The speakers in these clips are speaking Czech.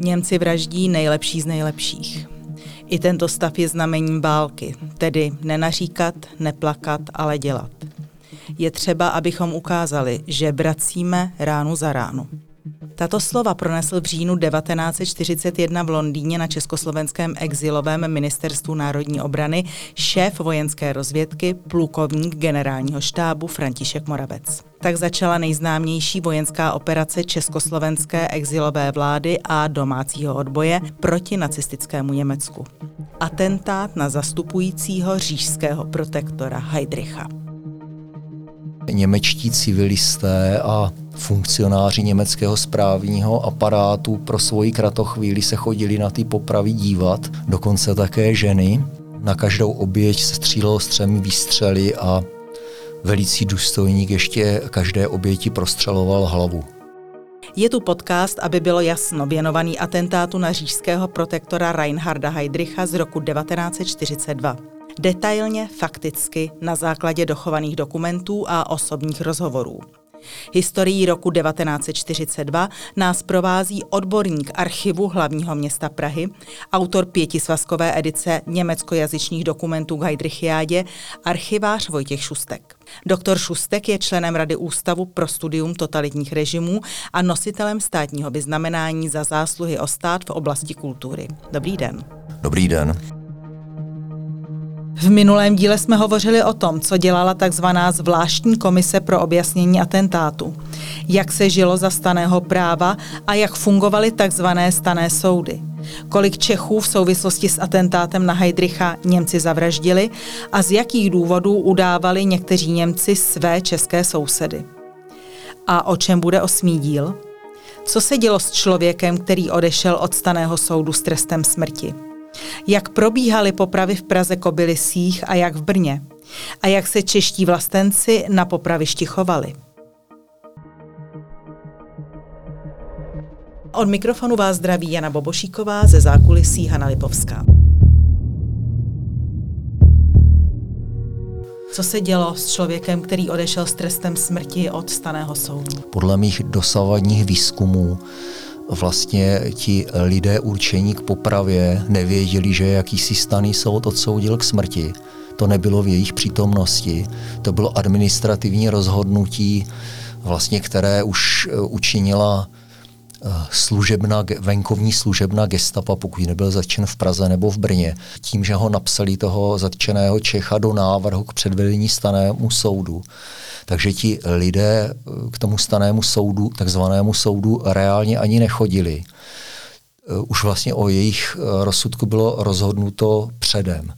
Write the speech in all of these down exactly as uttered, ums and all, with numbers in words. Němci vraždí nejlepší z nejlepších. I tento stav je znamením války, tedy nenaříkat, neplakat, ale dělat. Je třeba, abychom ukázali, že bracíme ránu za ránu. Tato slova pronesl v říjnu devatenáct set čtyřicet jedna v Londýně na československém exilovém ministerstvu národní obrany šéf vojenské rozvědky, plukovník generálního štábu František Moravec. Tak začala nejznámější vojenská operace československé exilové vlády a domácího odboje proti nacistickému Německu. Atentát na zastupujícího říšského protektora Heydricha. Němečtí civilisté a funkcionáři německého správního aparátu pro svoji kratochvíli se chodili na ty popravy dívat, dokonce také ženy. Na každou oběť se střílelo s třemi výstřely a velící důstojník ještě každé oběti prostřeloval hlavu. Je tu podcast, aby bylo jasno, věnovaný atentátu na říšského protektora Reinharda Heydricha z roku devatenáct set čtyřicet dva. Detailně, fakticky, na základě dochovaných dokumentů a osobních rozhovorů. Historií roku devatenáct set čtyřicet dva nás provází odborník archivu hlavního města Prahy, autor pětisvazkové edice německojazyčních dokumentů k Heydrichiádě, archivář Vojtěch Šustek. Doktor Šustek je členem Rady Ústavu pro studium totalitních režimů a nositelem státního vyznamenání za zásluhy o stát v oblasti kultury. Dobrý den. Dobrý den. V minulém díle jsme hovořili o tom, co dělala takzvaná zvláštní komise pro objasnění atentátu, jak se žilo za stanného práva a jak fungovaly takzvané stanné soudy, kolik Čechů v souvislosti s atentátem na Heydricha Němci zavraždili a z jakých důvodů udávali někteří Němci své české sousedy. A o čem bude osmý díl? Co se dělo s člověkem, který odešel od stanného soudu s trestem smrti? Jak probíhaly popravy v Praze Kobylisích a jak v Brně? A jak se čeští vlastenci na popravišti chovali? Od mikrofonu vás zdraví Jana Bobošíková, ze zákulisí Hanna Lipovská. Co se dělo s člověkem, který odešel s trestem smrti od stanného soudu? Podle mých dosavadních výzkumů vlastně ti lidé určení k popravě nevěděli, že jakýsi stanný soud odsoudil k smrti. To nebylo v jejich přítomnosti. To bylo administrativní rozhodnutí, vlastně, které už učinila služebna, venkovní služebna gestapa, pokud nebyl zatčen v Praze nebo v Brně. Tím, že ho napsali toho zatčeného Čecha do návrhu k předvedení stannému soudu. Takže ti lidé k tomu stannému soudu, takzvanému soudu, reálně ani nechodili. Už vlastně o jejich rozsudku bylo rozhodnuto předem.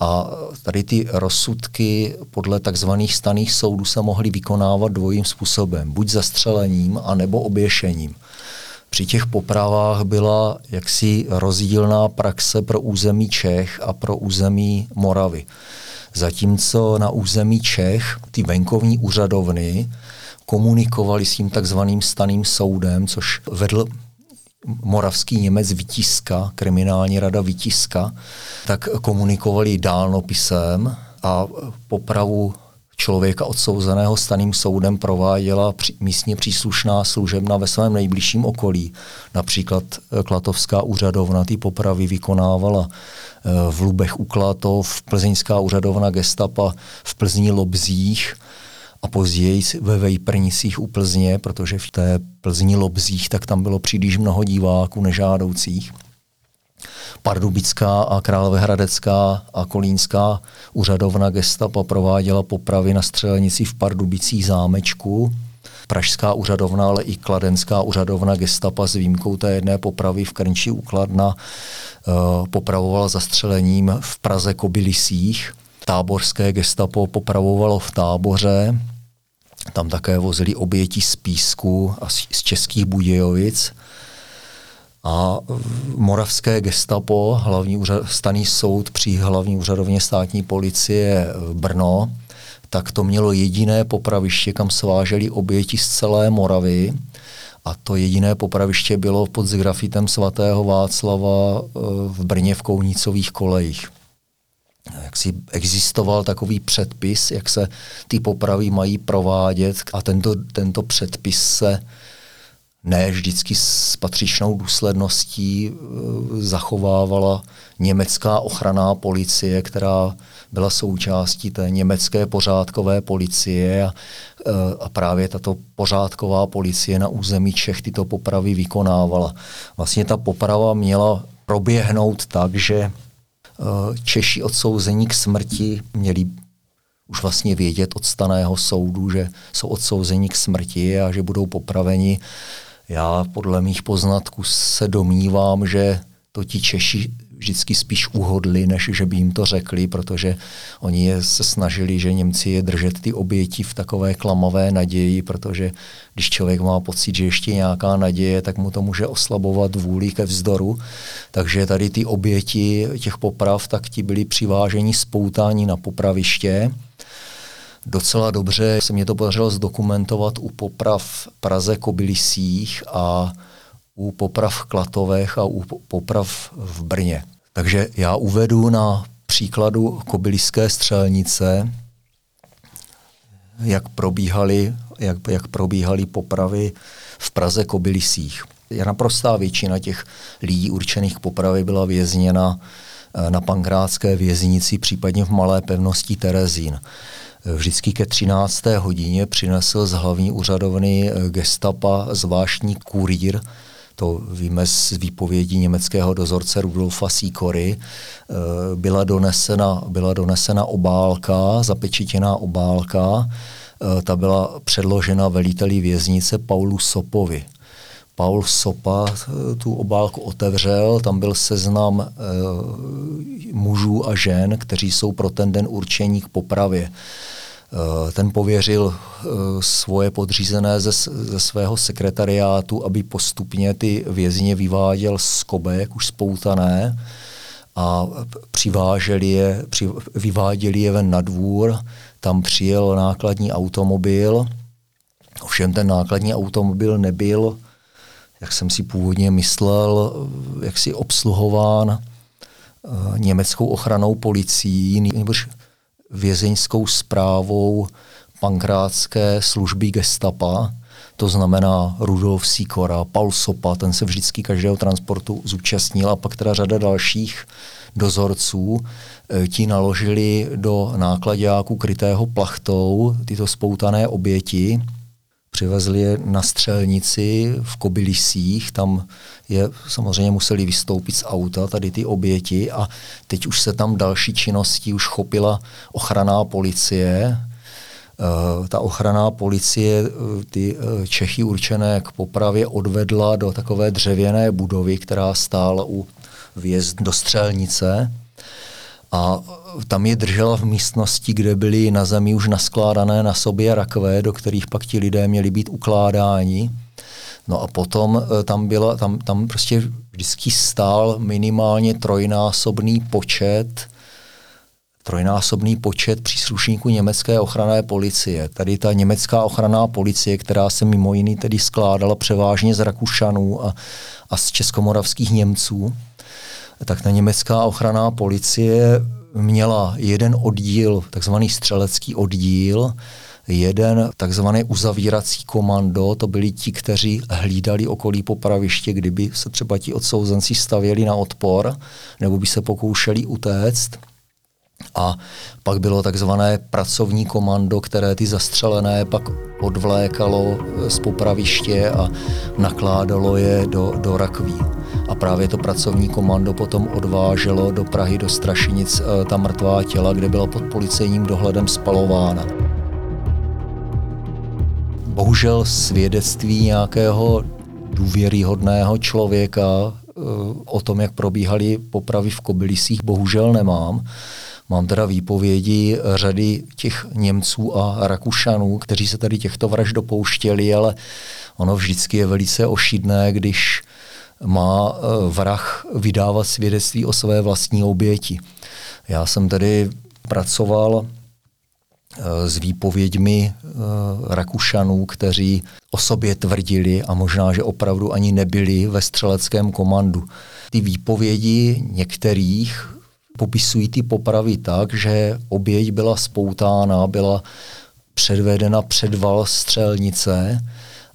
A tady ty rozsudky podle takzvaných stanných soudů se mohly vykonávat dvojím způsobem. Buď zastřelením, anebo oběšením. Při těch popravách byla jaksi rozdílná praxe pro území Čech a pro území Moravy. Zatímco na území Čech ty venkovní úřadovny komunikovaly s tím takzvaným stanným soudem, což vedl moravský Němec Vytiska, kriminální rada Vytiska, tak komunikovali dálnopisem a popravu člověka odsouzeného stanným soudem prováděla místně příslušná služebna ve svém nejbližším okolí. Například klatovská úřadovna ty popravy vykonávala v Lubech u Klatov, plzeňská úřadovna gestapa v Plzni Lobzích a později ve Vejprnicích u Plzně, protože v té Plzni Lobzích tak tam bylo příliš mnoho diváků nežádoucích. Pardubická a Královéhradecká a Kolínská úřadovna gestapa prováděla popravy na střelnici v Pardubicích zámečku. Pražská úřadovna, ale i kladenská úřadovna gestapa s výjimkou té jedné popravy v Krnči u Kladna popravovala zastřelením v Praze Kobylisích. Táborské gestapo popravovalo v Táboře. Tam také vozili oběti z Písku a z Českých Budějovic. A moravské gestapo, hlavní úřad, stanný soud při hlavní úřadovně státní policie Brno, tak to mělo jediné popraviště, kam sváželi oběti z celé Moravy. A to jediné popraviště bylo pod grafitem svatého Václava v Brně v Kounicových kolejích. Jak si existoval takový předpis, jak se ty popravy mají provádět, a tento, tento předpis se ne vždycky s patřičnou důsledností zachovávala německá ochranná policie, která byla součástí té německé pořádkové policie a, a právě tato pořádková policie na území Čech tyto popravy vykonávala. Vlastně ta poprava měla proběhnout tak, že Češi odsouzení k smrti měli už vlastně vědět od staného soudu, že jsou odsouzeni k smrti a že budou popraveni. Já podle mých poznatků se domnívám, že to ti Češi vždycky spíš uhodli, než že by jim to řekli, protože oni se snažili, že Němci je držet ty oběti v takové klamavé naději, protože když člověk má pocit, že ještě nějaká naděje, tak mu to může oslabovat vůli ke vzdoru. Takže tady ty oběti těch poprav, tak ti byli přiváženi spoutáni na popraviště. Docela dobře se mě to podařilo zdokumentovat u poprav v Praze Kobylisích a u poprav v Klatovech a u poprav v Brně. Takže já uvedu na příkladu kobyliské střelnice, jak probíhaly, jak, jak probíhaly popravy v Praze Kobylisích. Naprostá většina těch lidí určených k popravě byla vězněna na Pankrátské věznici, případně v malé pevnosti Terezín. Vždycky ke třinácté hodině přinesl z hlavní úřadovny gestapa zvláštní kurýr, to víme z výpovědi německého dozorce Rudolfa Sýkory, byla donesena, byla donesena obálka, zapečetěná obálka, ta byla předložena veliteli věznice Paulu Sopovi. Paul Sopa tu obálku otevřel, tam byl seznam e, mužů a žen, kteří jsou pro ten den určení k popravě. E, ten pověřil e, svoje podřízené ze, ze svého sekretariátu, aby postupně ty vězně vyváděl z kobek, už spoutané, a přiváželi je, při, vyváděli je ven na dvůr, tam přijel nákladní automobil, ovšem ten nákladní automobil nebyl, jak jsem si původně myslel, jak si obsluhován německou ochranou policií nebo vězeňskou správou pankrátské služby gestapa, to znamená Rudolf Sýkora, Paul Sopa, ten se vždycky každého transportu zúčastnil a pak teda řada dalších dozorců. Ti naložili do náklaďáku krytého plachtou tyto spoutané oběti, přivezli je na střelnici v Kobylisích, tam je samozřejmě museli vystoupit z auta, tady ty oběti, a teď už se tam další činnosti už chopila ochranná policie. E, ta ochranná policie ty Čechy určené k popravě odvedla do takové dřevěné budovy, která stála u vjezdu do střelnice. A tam je držela v místnosti, kde byly na zemi už naskládané na sobě rakve, do kterých pak ti lidé měli být ukládáni. No a potom tam, byla, tam, tam prostě vždycky stál minimálně trojnásobný počet, trojnásobný počet příslušníků německé ochranné policie. Tady ta německá ochranná policie, která se mimo jiný tedy skládala převážně z Rakušanů a, a z českomoravských Němců, tak ta německá ochranná policie měla jeden oddíl, takzvaný střelecký oddíl, jeden takzvaný uzavírací komando, to byli ti, kteří hlídali okolí popraviště, kdyby se třeba ti odsouzenci stavěli na odpor, nebo by se pokoušeli utéct. A pak bylo takzvané pracovní komando, které ty zastřelené pak odvlékalo z popraviště a nakládalo je do, do rakví. A právě to pracovní komando potom odváželo do Prahy, do Strašinic, ta mrtvá těla, kde byla pod policejním dohledem spalována. Bohužel svědectví nějakého důvěryhodného člověka o tom, jak probíhaly popravy v Kobylisích, bohužel nemám. Mám teda výpovědi řady těch Němců a Rakušanů, kteří se tady těchto vražd dopouštěli, ale ono vždycky je velice ošidné, když má vrah vydávat svědectví o své vlastní oběti. Já jsem tedy pracoval s výpověďmi Rakušanů, kteří o sobě tvrdili a možná, že opravdu ani nebyli ve střeleckém komandu. Ty výpovědi některých popisují ty popravy tak, že oběť byla spoutána, byla předvedena před val střelnice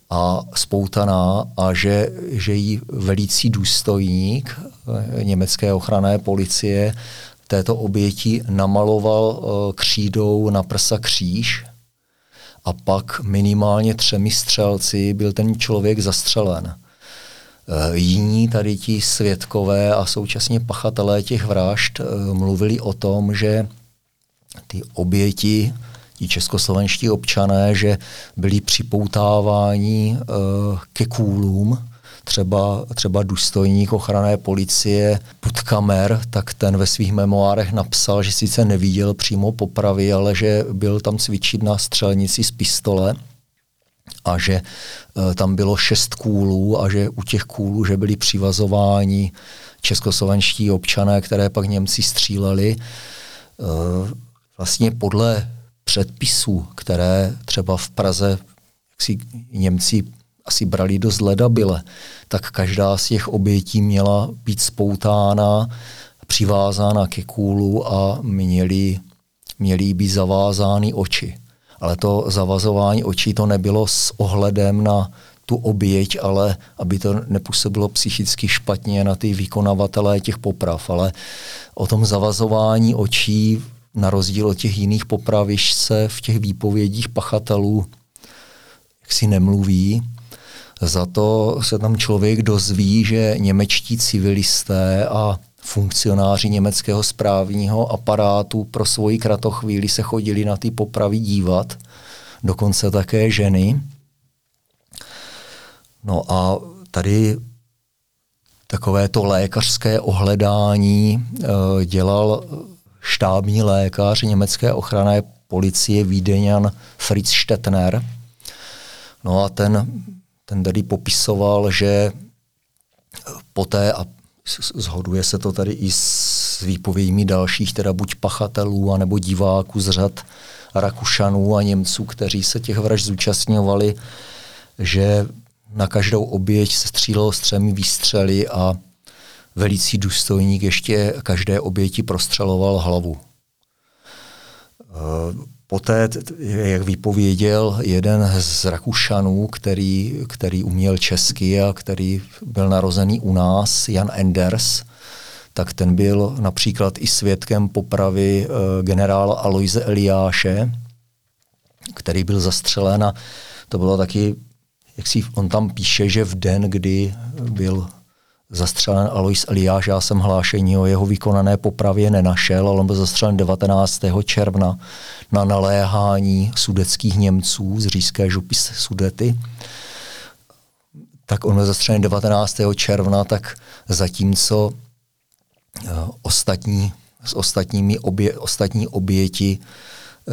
a spoutaná a že, že jí velící důstojník německé ochranné policie této oběti namaloval křídou na prsa kříž a pak minimálně třemi střelci byl ten člověk zastřelen. Jiní tady ti svědkové a současně pachatelé těch vražd mluvili o tom, že ty oběti, ti českoslovenští občané, že byli připoutáváni ke kůlům, třeba, třeba důstojník ochranné policie Putkamer, tak ten ve svých memoárech napsal, že sice neviděl přímo popravy, ale že byl tam cvičit na střelnici z pistole a že e, tam bylo šest kůlů a že u těch kůlů že byli přivazováni českoslovenští občané, které pak Němci stříleli. E, vlastně podle předpisů, které třeba v Praze si Němci asi brali dost ledabyle, tak každá z těch obětí měla být spoutána, přivázána ke kůlu a měli, měli být zavázány oči. Ale to zavazování očí to nebylo s ohledem na tu oběť, ale aby to nepůsobilo psychicky špatně na ty vykonavatelé těch poprav. Ale o tom zavazování očí, na rozdíl od těch jiných popravišť, se v těch výpovědích pachatelů jaksi nemluví. Za to se tam člověk dozví, že němečtí civilisté a funkcionáři německého správního aparátu pro svoji kratochvíli se chodili na ty popravy dívat, dokonce také ženy. No a tady takovéto lékařské ohledání e, dělal štábní lékař německé ochranné policie Vídeňan Fritz Stettner. No a ten Ten tady popisoval, že poté, a shoduje se to tady i s výpověďmi dalších, teda buď pachatelů, anebo diváků z řad Rakušanů a Němců, kteří se těch vražd zúčastňovali, že na každou oběť se střílelo s třemi výstřely a velící důstojník ještě každé oběti prostřeloval hlavu. E- Poté, jak vypověděl jeden z Rakušanů, který, který uměl česky a který byl narozený u nás, Jan Enders, tak ten byl například i svědkem popravy generála Aloise Eliáše, který byl zastřelen a to bylo taky, jak si on tam píše, že v den, kdy byl zastřelen Alois Eliáš, já jsem hlášení o jeho vykonané popravě nenašel, ale on byl zastřelen devatenáctého června na naléhání sudeckých Němců z říšské župy Sudety. Tak on byl zastřelen devatenáctého června, tak zatímco ostatní, s ostatními obě, ostatní oběti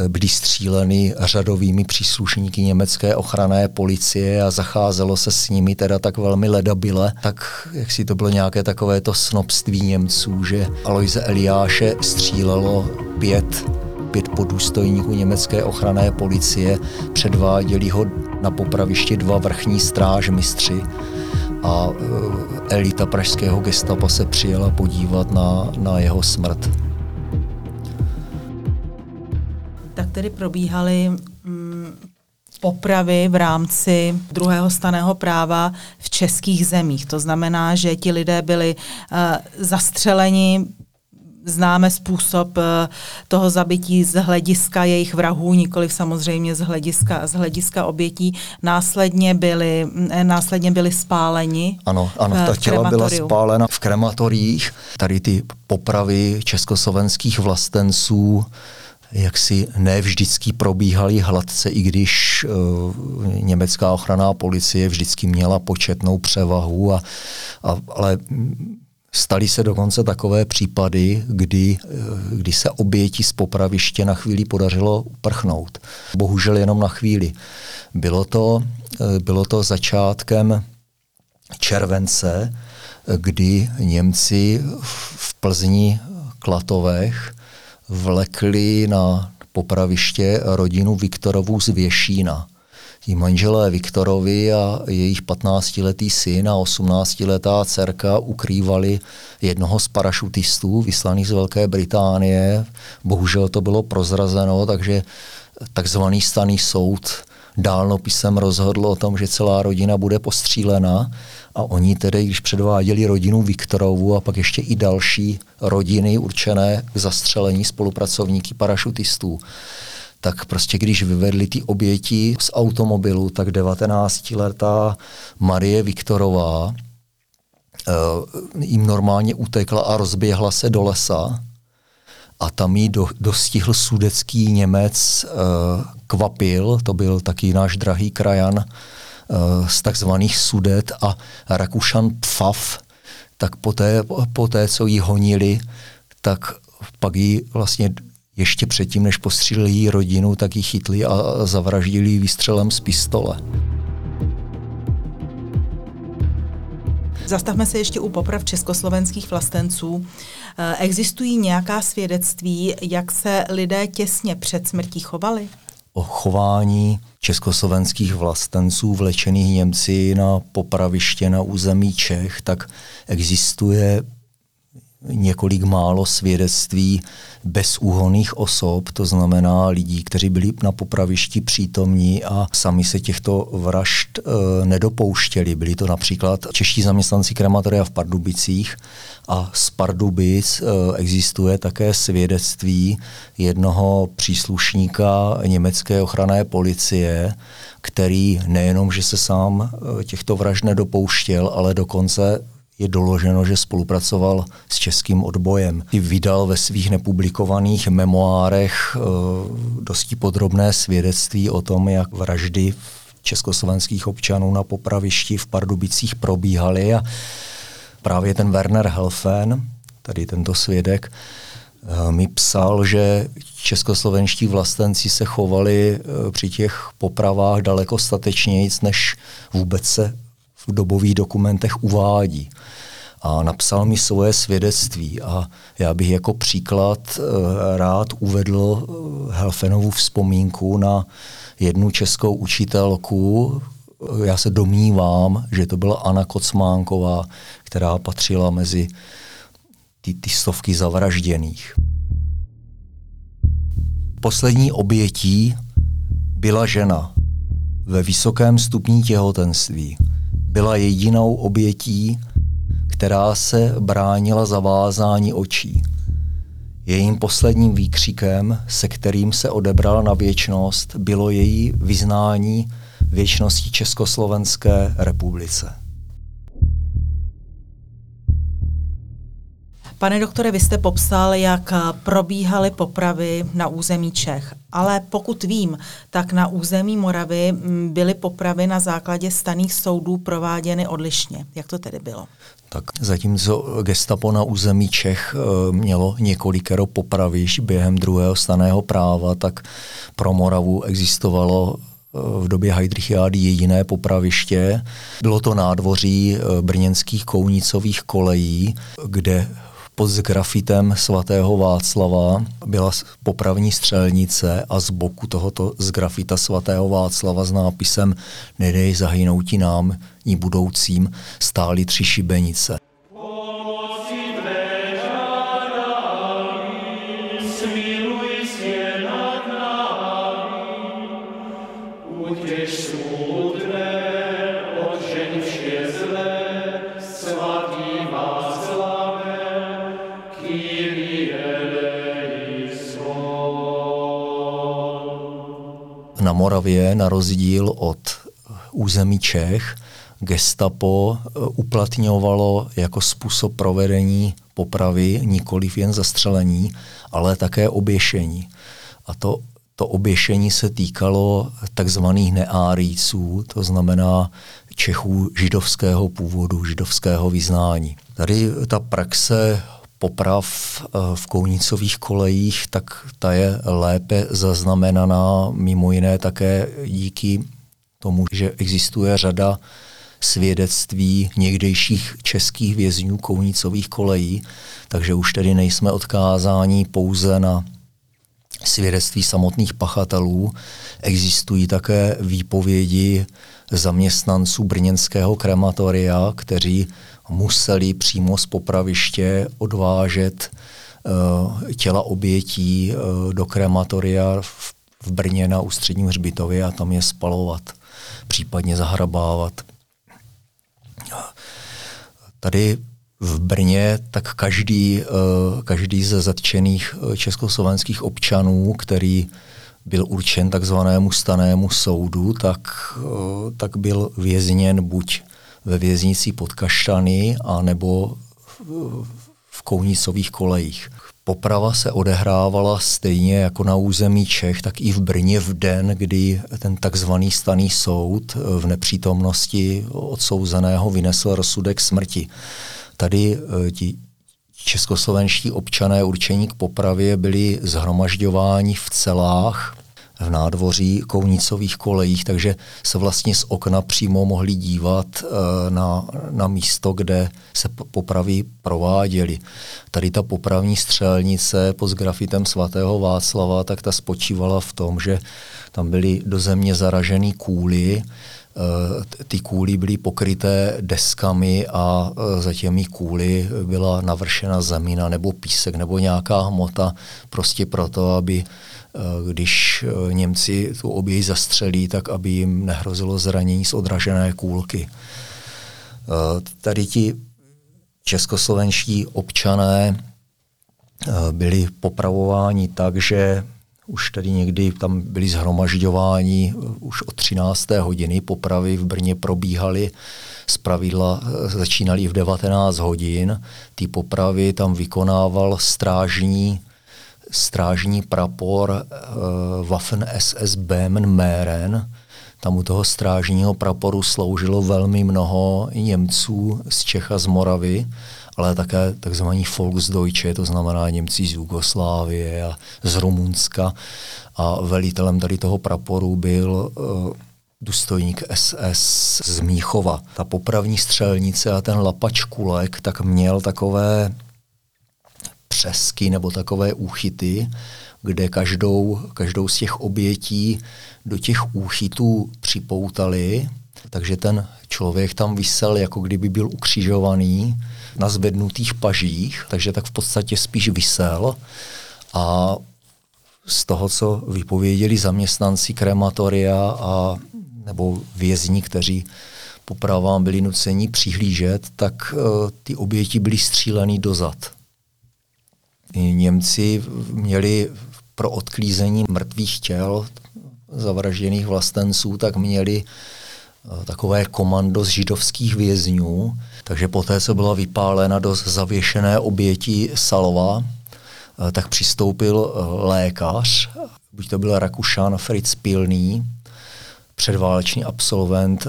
byly stříleny řadovými příslušníky německé ochranné policie a zacházelo se s nimi teda tak velmi ledabyle, tak jak si to bylo nějaké takové to snobství Němců, že Aloise Eliáše střílelo pět, pět podůstojníků německé ochranné policie, předváděli ho na popravišti dva vrchní strážmistři a elita pražského gestapa se přijela podívat na, na jeho smrt. Tak tedy probíhaly mm, popravy v rámci druhého stanného práva v českých zemích. To znamená, že ti lidé byli uh, zastřeleni, známe způsob uh, toho zabití z hlediska jejich vrahů, nikoliv samozřejmě z hlediska, z hlediska obětí. Následně byli, následně byli spáleni. Ano, ano, ta těla byla spálena v krematoriích. Tady ty popravy československých vlastenců jaksi ne vždycky probíhaly hladce, i když uh, německá ochranná policie vždycky měla početnou převahu, a, a, ale staly se dokonce takové případy, kdy, uh, kdy se oběti z popraviště na chvíli podařilo uprchnout. Bohužel jenom na chvíli. Bylo to, uh, bylo to začátkem července, kdy Němci v Plzni Klatovech vlekli na popraviště rodinu Viktorovů z Věšína. Jí manželé Viktorovi a jejich patnáctiletý syn a osmnáctiletá dcerka ukrývali jednoho z parašutistů vyslaných z Velké Británie. Bohužel to bylo prozrazeno, takže takzvaný stanný soud dálnopisem rozhodl o tom, že celá rodina bude postřílena. A oni tedy, když předváděli rodinu Viktorovu a pak ještě i další rodiny určené k zastřelení spolupracovníky parašutistů, tak prostě když vyvedli ty oběti z automobilu, tak devatenáctiletá Marie Viktorová jim normálně utekla a rozběhla se do lesa a tam jí do, dostihl sudetský Němec Kvapil, to byl taky náš drahý krajan z takzvaných Sudet, a Rakušan Pfaf, tak poté, poté, co ji honili, tak pak ji vlastně ještě předtím, než postřílili jí rodinu, tak ji chytli a zavraždili ji výstřelem z pistole. Zastavme se ještě u poprav československých vlastenců. Existují nějaká svědectví, jak se lidé těsně před smrtí chovali? O chování československých vlastenců vlečených Němci na popraviště na území Čech, tak existuje několik málo svědectví bezúhonných osob, to znamená lidí, kteří byli na popravišti přítomní a sami se těchto vražd e, nedopouštěli. Byli to například čeští zaměstnanci krematoria v Pardubicích a z Pardubic e, existuje také svědectví jednoho příslušníka německé ochranné policie, který nejenom, že se sám e, těchto vražd nedopouštěl, ale dokonce je doloženo, že spolupracoval s českým odbojem. Vydal ve svých nepublikovaných memoárech e, dosti podrobné svědectví o tom, jak vraždy československých občanů na popravišti v Pardubicích probíhaly. A právě ten Werner Helfen, tady tento svědek, e, mi psal, že českoslovenští vlastenci se chovali e, při těch popravách daleko statečnějc, než vůbec se v dobových dokumentech uvádí. A napsal mi svoje svědectví a já bych jako příklad rád uvedl Helfenovu vzpomínku na jednu českou učitelku. Já se domnívám, že to byla Anna Kocmánková, která patřila mezi ty, ty stovky zavražděných. Poslední obětí byla žena ve vysokém stupni těhotenství. Byla jedinou obětí, která se bránila zavázání očí. Jejím posledním výkřikem, se kterým se odebrala na věčnost, bylo její vyznání věčnosti Československé republice. Pane doktore, vy jste popsal, jak probíhaly popravy na území Čech, ale pokud vím, tak na území Moravy byly popravy na základě stanných soudů prováděny odlišně. Jak to tedy bylo? Tak zatímco gestapo na území Čech mělo několikero popravišť během druhého stanného práva, tak pro Moravu existovalo v době Heydrichiády jediné popraviště. Bylo to nádvoří brněnských kounicových kolejí, kde pod zgrafitem svatého Václava byla popravní střelnice a z boku tohoto zgrafita svatého Václava s nápisem "Nedej zahynouti nám, ní budoucím" stály tři šibenice. Na Moravě, na rozdíl od území Čech, gestapo uplatňovalo jako způsob provedení popravy nikoliv jen zastřelení, ale také oběšení. A to, to oběšení se týkalo takzvaných neárijců, to znamená Čechů židovského původu, židovského vyznání. Tady ta praxe poprav v kounicových kolejích, tak ta je lépe zaznamenaná mimo jiné také díky tomu, že existuje řada svědectví někdejších českých vězňů kounicových kolejí, takže už tedy nejsme odkázáni pouze na svědectví samotných pachatelů. Existují také výpovědi zaměstnanců brněnského krematoria, kteří museli přímo z popraviště odvážet uh, těla obětí uh, do krematoria v, v Brně na Ústředním hřbitově a tam je spalovat, případně zahrabávat. Tady v Brně tak každý, každý ze zatčených československých občanů, který byl určen takzvanému stanému soudu, tak, tak byl vězněn buď ve věznici pod Kaštany, anebo v Kounicových kolejích. Poprava se odehrávala stejně jako na území Čech, tak i v Brně v den, kdy ten takzvaný stanný soud v nepřítomnosti odsouzeného vynesl rozsudek smrti. Tady ti českoslovenští občané určení k popravě byli zhromažďováni v celách, v nádvoří Kounicových kolejích, takže se vlastně z okna přímo mohli dívat na, na místo, kde se popravy prováděly. Tady ta popravní střelnice pod grafitem svatého Václava, tak ta spočívala v tom, že tam byly do země zaražené kůly. Ty kůly byly pokryté deskami a za těmi kůly byla navršena zemina nebo písek nebo nějaká hmota, prostě proto, aby když Němci tu oběť zastřelí, tak aby jim nehrozilo zranění z odražené kůlky. Tady ti českoslovenští občané byli popravováni tak, že už tady někdy tam byli zhromažďováni, už od třinácté hodiny popravy v Brně probíhaly, zpravidla začínaly v devatenáct hodin. Ty popravy tam vykonával strážní, strážní prapor uh, Waffen S S Böhmen-Mähren. Tam u toho strážního praporu sloužilo velmi mnoho Němců z Čech a z Moravy, ale také takzvaní Volksdeutsche, to znamená Němci z Jugoslávie a z Rumunska. A velitelem tady toho praporu byl uh, důstojník S S z Mnichova. Ta popravní střelnice a ten lapač kulek tak měl takové přesky nebo takové úchyty, kde každou, každou z těch obětí do těch úchytů připoutali, takže ten člověk tam visel, jako kdyby byl ukřižovaný na zvednutých pažích, takže tak v podstatě spíš visel. A z toho, co vypověděli zaměstnanci krematoria a nebo vězni, kteří popravám byli nuceni přihlížet, tak uh, ty oběti byly stříleny do zad. Němci měli pro odklízení mrtvých těl zavražděných vlastenců, tak měli takové komando z židovských vězňů. Takže poté, co byla vypálena do zavěšené oběti salva, tak přistoupil lékař, buď to byl Rakušan Fritz Pilny, předválečný absolvent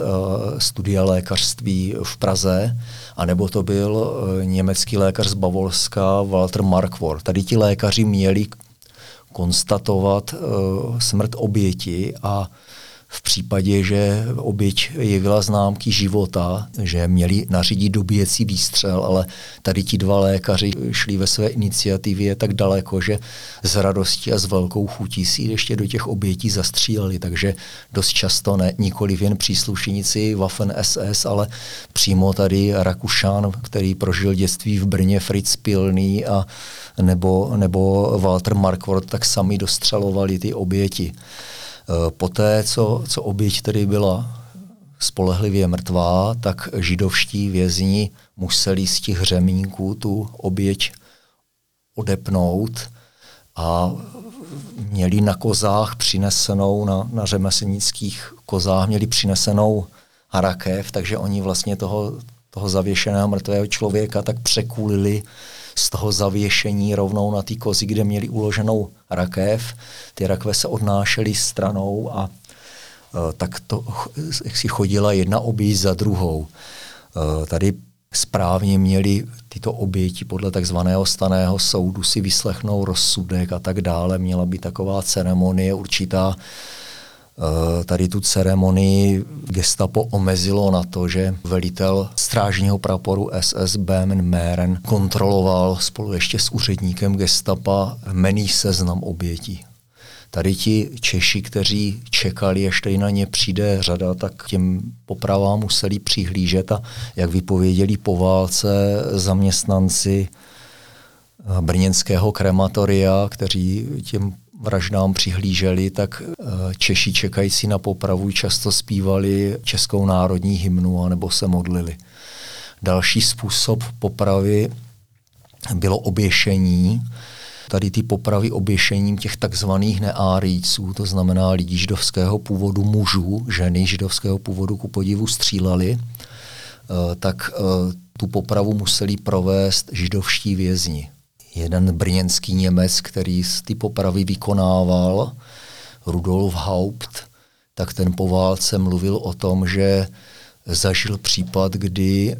studia lékařství v Praze, anebo to byl německý lékař z Bavorska Walter Markwort. Tady ti lékaři měli konstatovat smrt oběti a v případě, že oběť jevila známky života, že měli nařídit dobíjecí výstřel, ale tady ti dva lékaři šli ve své iniciativě tak daleko, že s radostí a s velkou chutí si ještě do těch obětí zastříleli, takže dost často ne, nikoliv jen příslušníci Waffen S S, ale přímo tady Rakušan, který prožil dětství v Brně, Fritz Pilný a nebo, nebo Walter Markwort, tak sami dostřelovali ty oběti. Poté, co, co oběť tedy byla spolehlivě mrtvá, tak židovští vězni museli z těch řemínků tu oběť odepnout a měli na kozách přinesenou, na, na řemeslnických kozách měli přinesenou harakev, takže oni vlastně toho, toho zavěšeného mrtvého člověka tak překulili z toho zavěšení rovnou na ty kozy, kde měli uloženou rakev. Ty rakve se odnášely stranou a e, tak to, jak si chodila jedna oběť za druhou. E, tady správně měli tyto oběti podle takzvaného staného soudu si vyslechnou rozsudek a tak dále. Měla by taková ceremonie určitá. E, tady tu ceremonii gestapo omezilo na to, že velitel strážního praporu S S Böhmen-Mähren kontroloval spolu ještě s úředníkem gestapa jmenný seznam obětí. Tady ti Češi, kteří čekali, až tady na ně přijde řada, tak těm popravám museli přihlížet a jak vypověděli po válce zaměstnanci brněnského krematoria, kteří těm vraždám přihlíželi, tak Češi čekající na popravu často zpívali českou národní hymnu anebo se modlili. Další způsob popravy bylo oběšení. Tady ty popravy oběšením těch takzvaných neárijců, to znamená lidí židovského původu mužů, ženy židovského původu ku podivu střílali, tak tu popravu museli provést židovští vězni. Jeden brněnský Němec, který ty popravy vykonával, Rudolf Haupt, tak ten po válce mluvil o tom, že zažil případ, kdy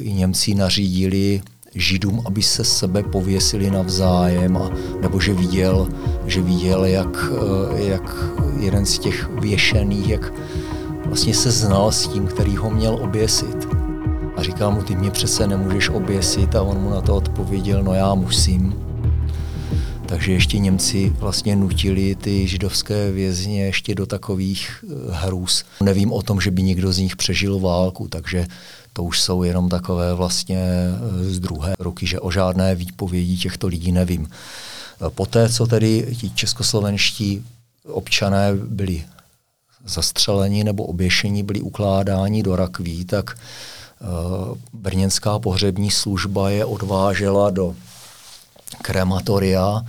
e, Němci nařídili Židům, aby se sebe pověsili navzájem, a, nebo že viděl, že viděl jak, e, jak jeden z těch věšených, jak vlastně se znal s tím, který ho měl oběsit. A říkal mu, ty mě přece nemůžeš oběsit, a on mu na to odpověděl, no já musím. Takže ještě Němci vlastně nutili ty židovské vězně ještě do takových hrůz. Nevím o tom, že by někdo z nich přežil válku, takže to už jsou jenom takové vlastně z druhé ruky, že o žádné výpovědi těchto lidí nevím. Poté, co tedy ti českoslovenští občané byli zastřeleni nebo oběšeni, byli ukládáni do rakví, tak brněnská pohřební služba je odvážela do krematoria.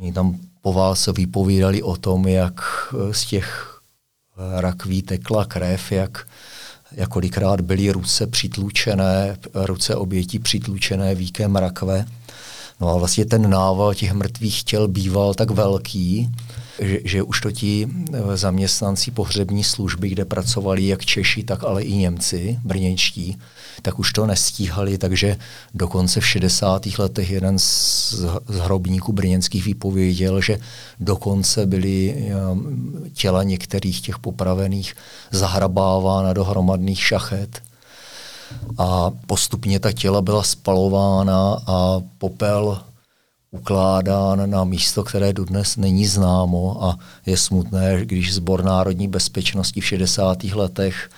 Oni tam po válce vypovídali o tom, jak z těch rakví tekla krev, jak kolikrát byly ruce přitlučené, ruce obětí přitlučené víkem rakve. No a vlastně ten nával těch mrtvých těl býval tak velký, že, že už to ti zaměstnanci pohřební služby, kde pracovali jak Češi, tak ale i Němci, brněnští, tak už to nestíhali, takže dokonce v šedesátých letech jeden z hrobníků brněnských vypověděl, že dokonce byly těla některých těch popravených zahrabávána do hromadných šachet. A postupně ta těla byla spalována a popel ukládán na místo, které dodnes není známo, a je smutné, když Sbor národní bezpečnosti v šedesátých letech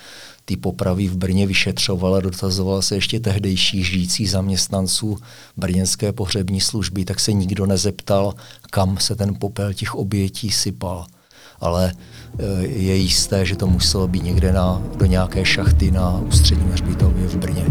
ty popravy v Brně vyšetřoval a dotazoval se ještě tehdejších žijících zaměstnanců brněnské pohřební služby, tak se nikdo nezeptal, kam se ten popel těch obětí sypal. Ale je jisté, že to muselo být někde na, do nějaké šachty na Ústředním hřbitově v Brně.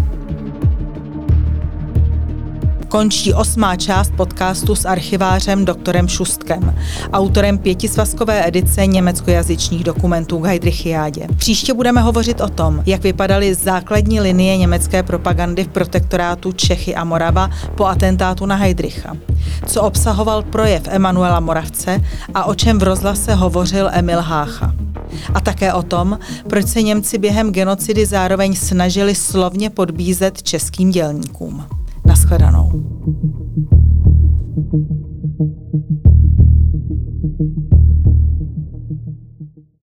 Končí osmá část podcastu s archivářem doktorem Šustkem, autorem pětisvazkové edice německojazyčních dokumentů k Heydrichiádě. Příště budeme hovořit o tom, jak vypadaly základní linie německé propagandy v protektorátu Čechy a Morava po atentátu na Heydricha, co obsahoval projev Emanuela Moravce a o čem v rozhlase hovořil Emil Hácha. A také o tom, proč se Němci během genocidy zároveň snažili slovně podbízet českým dělníkům. Naschledanou.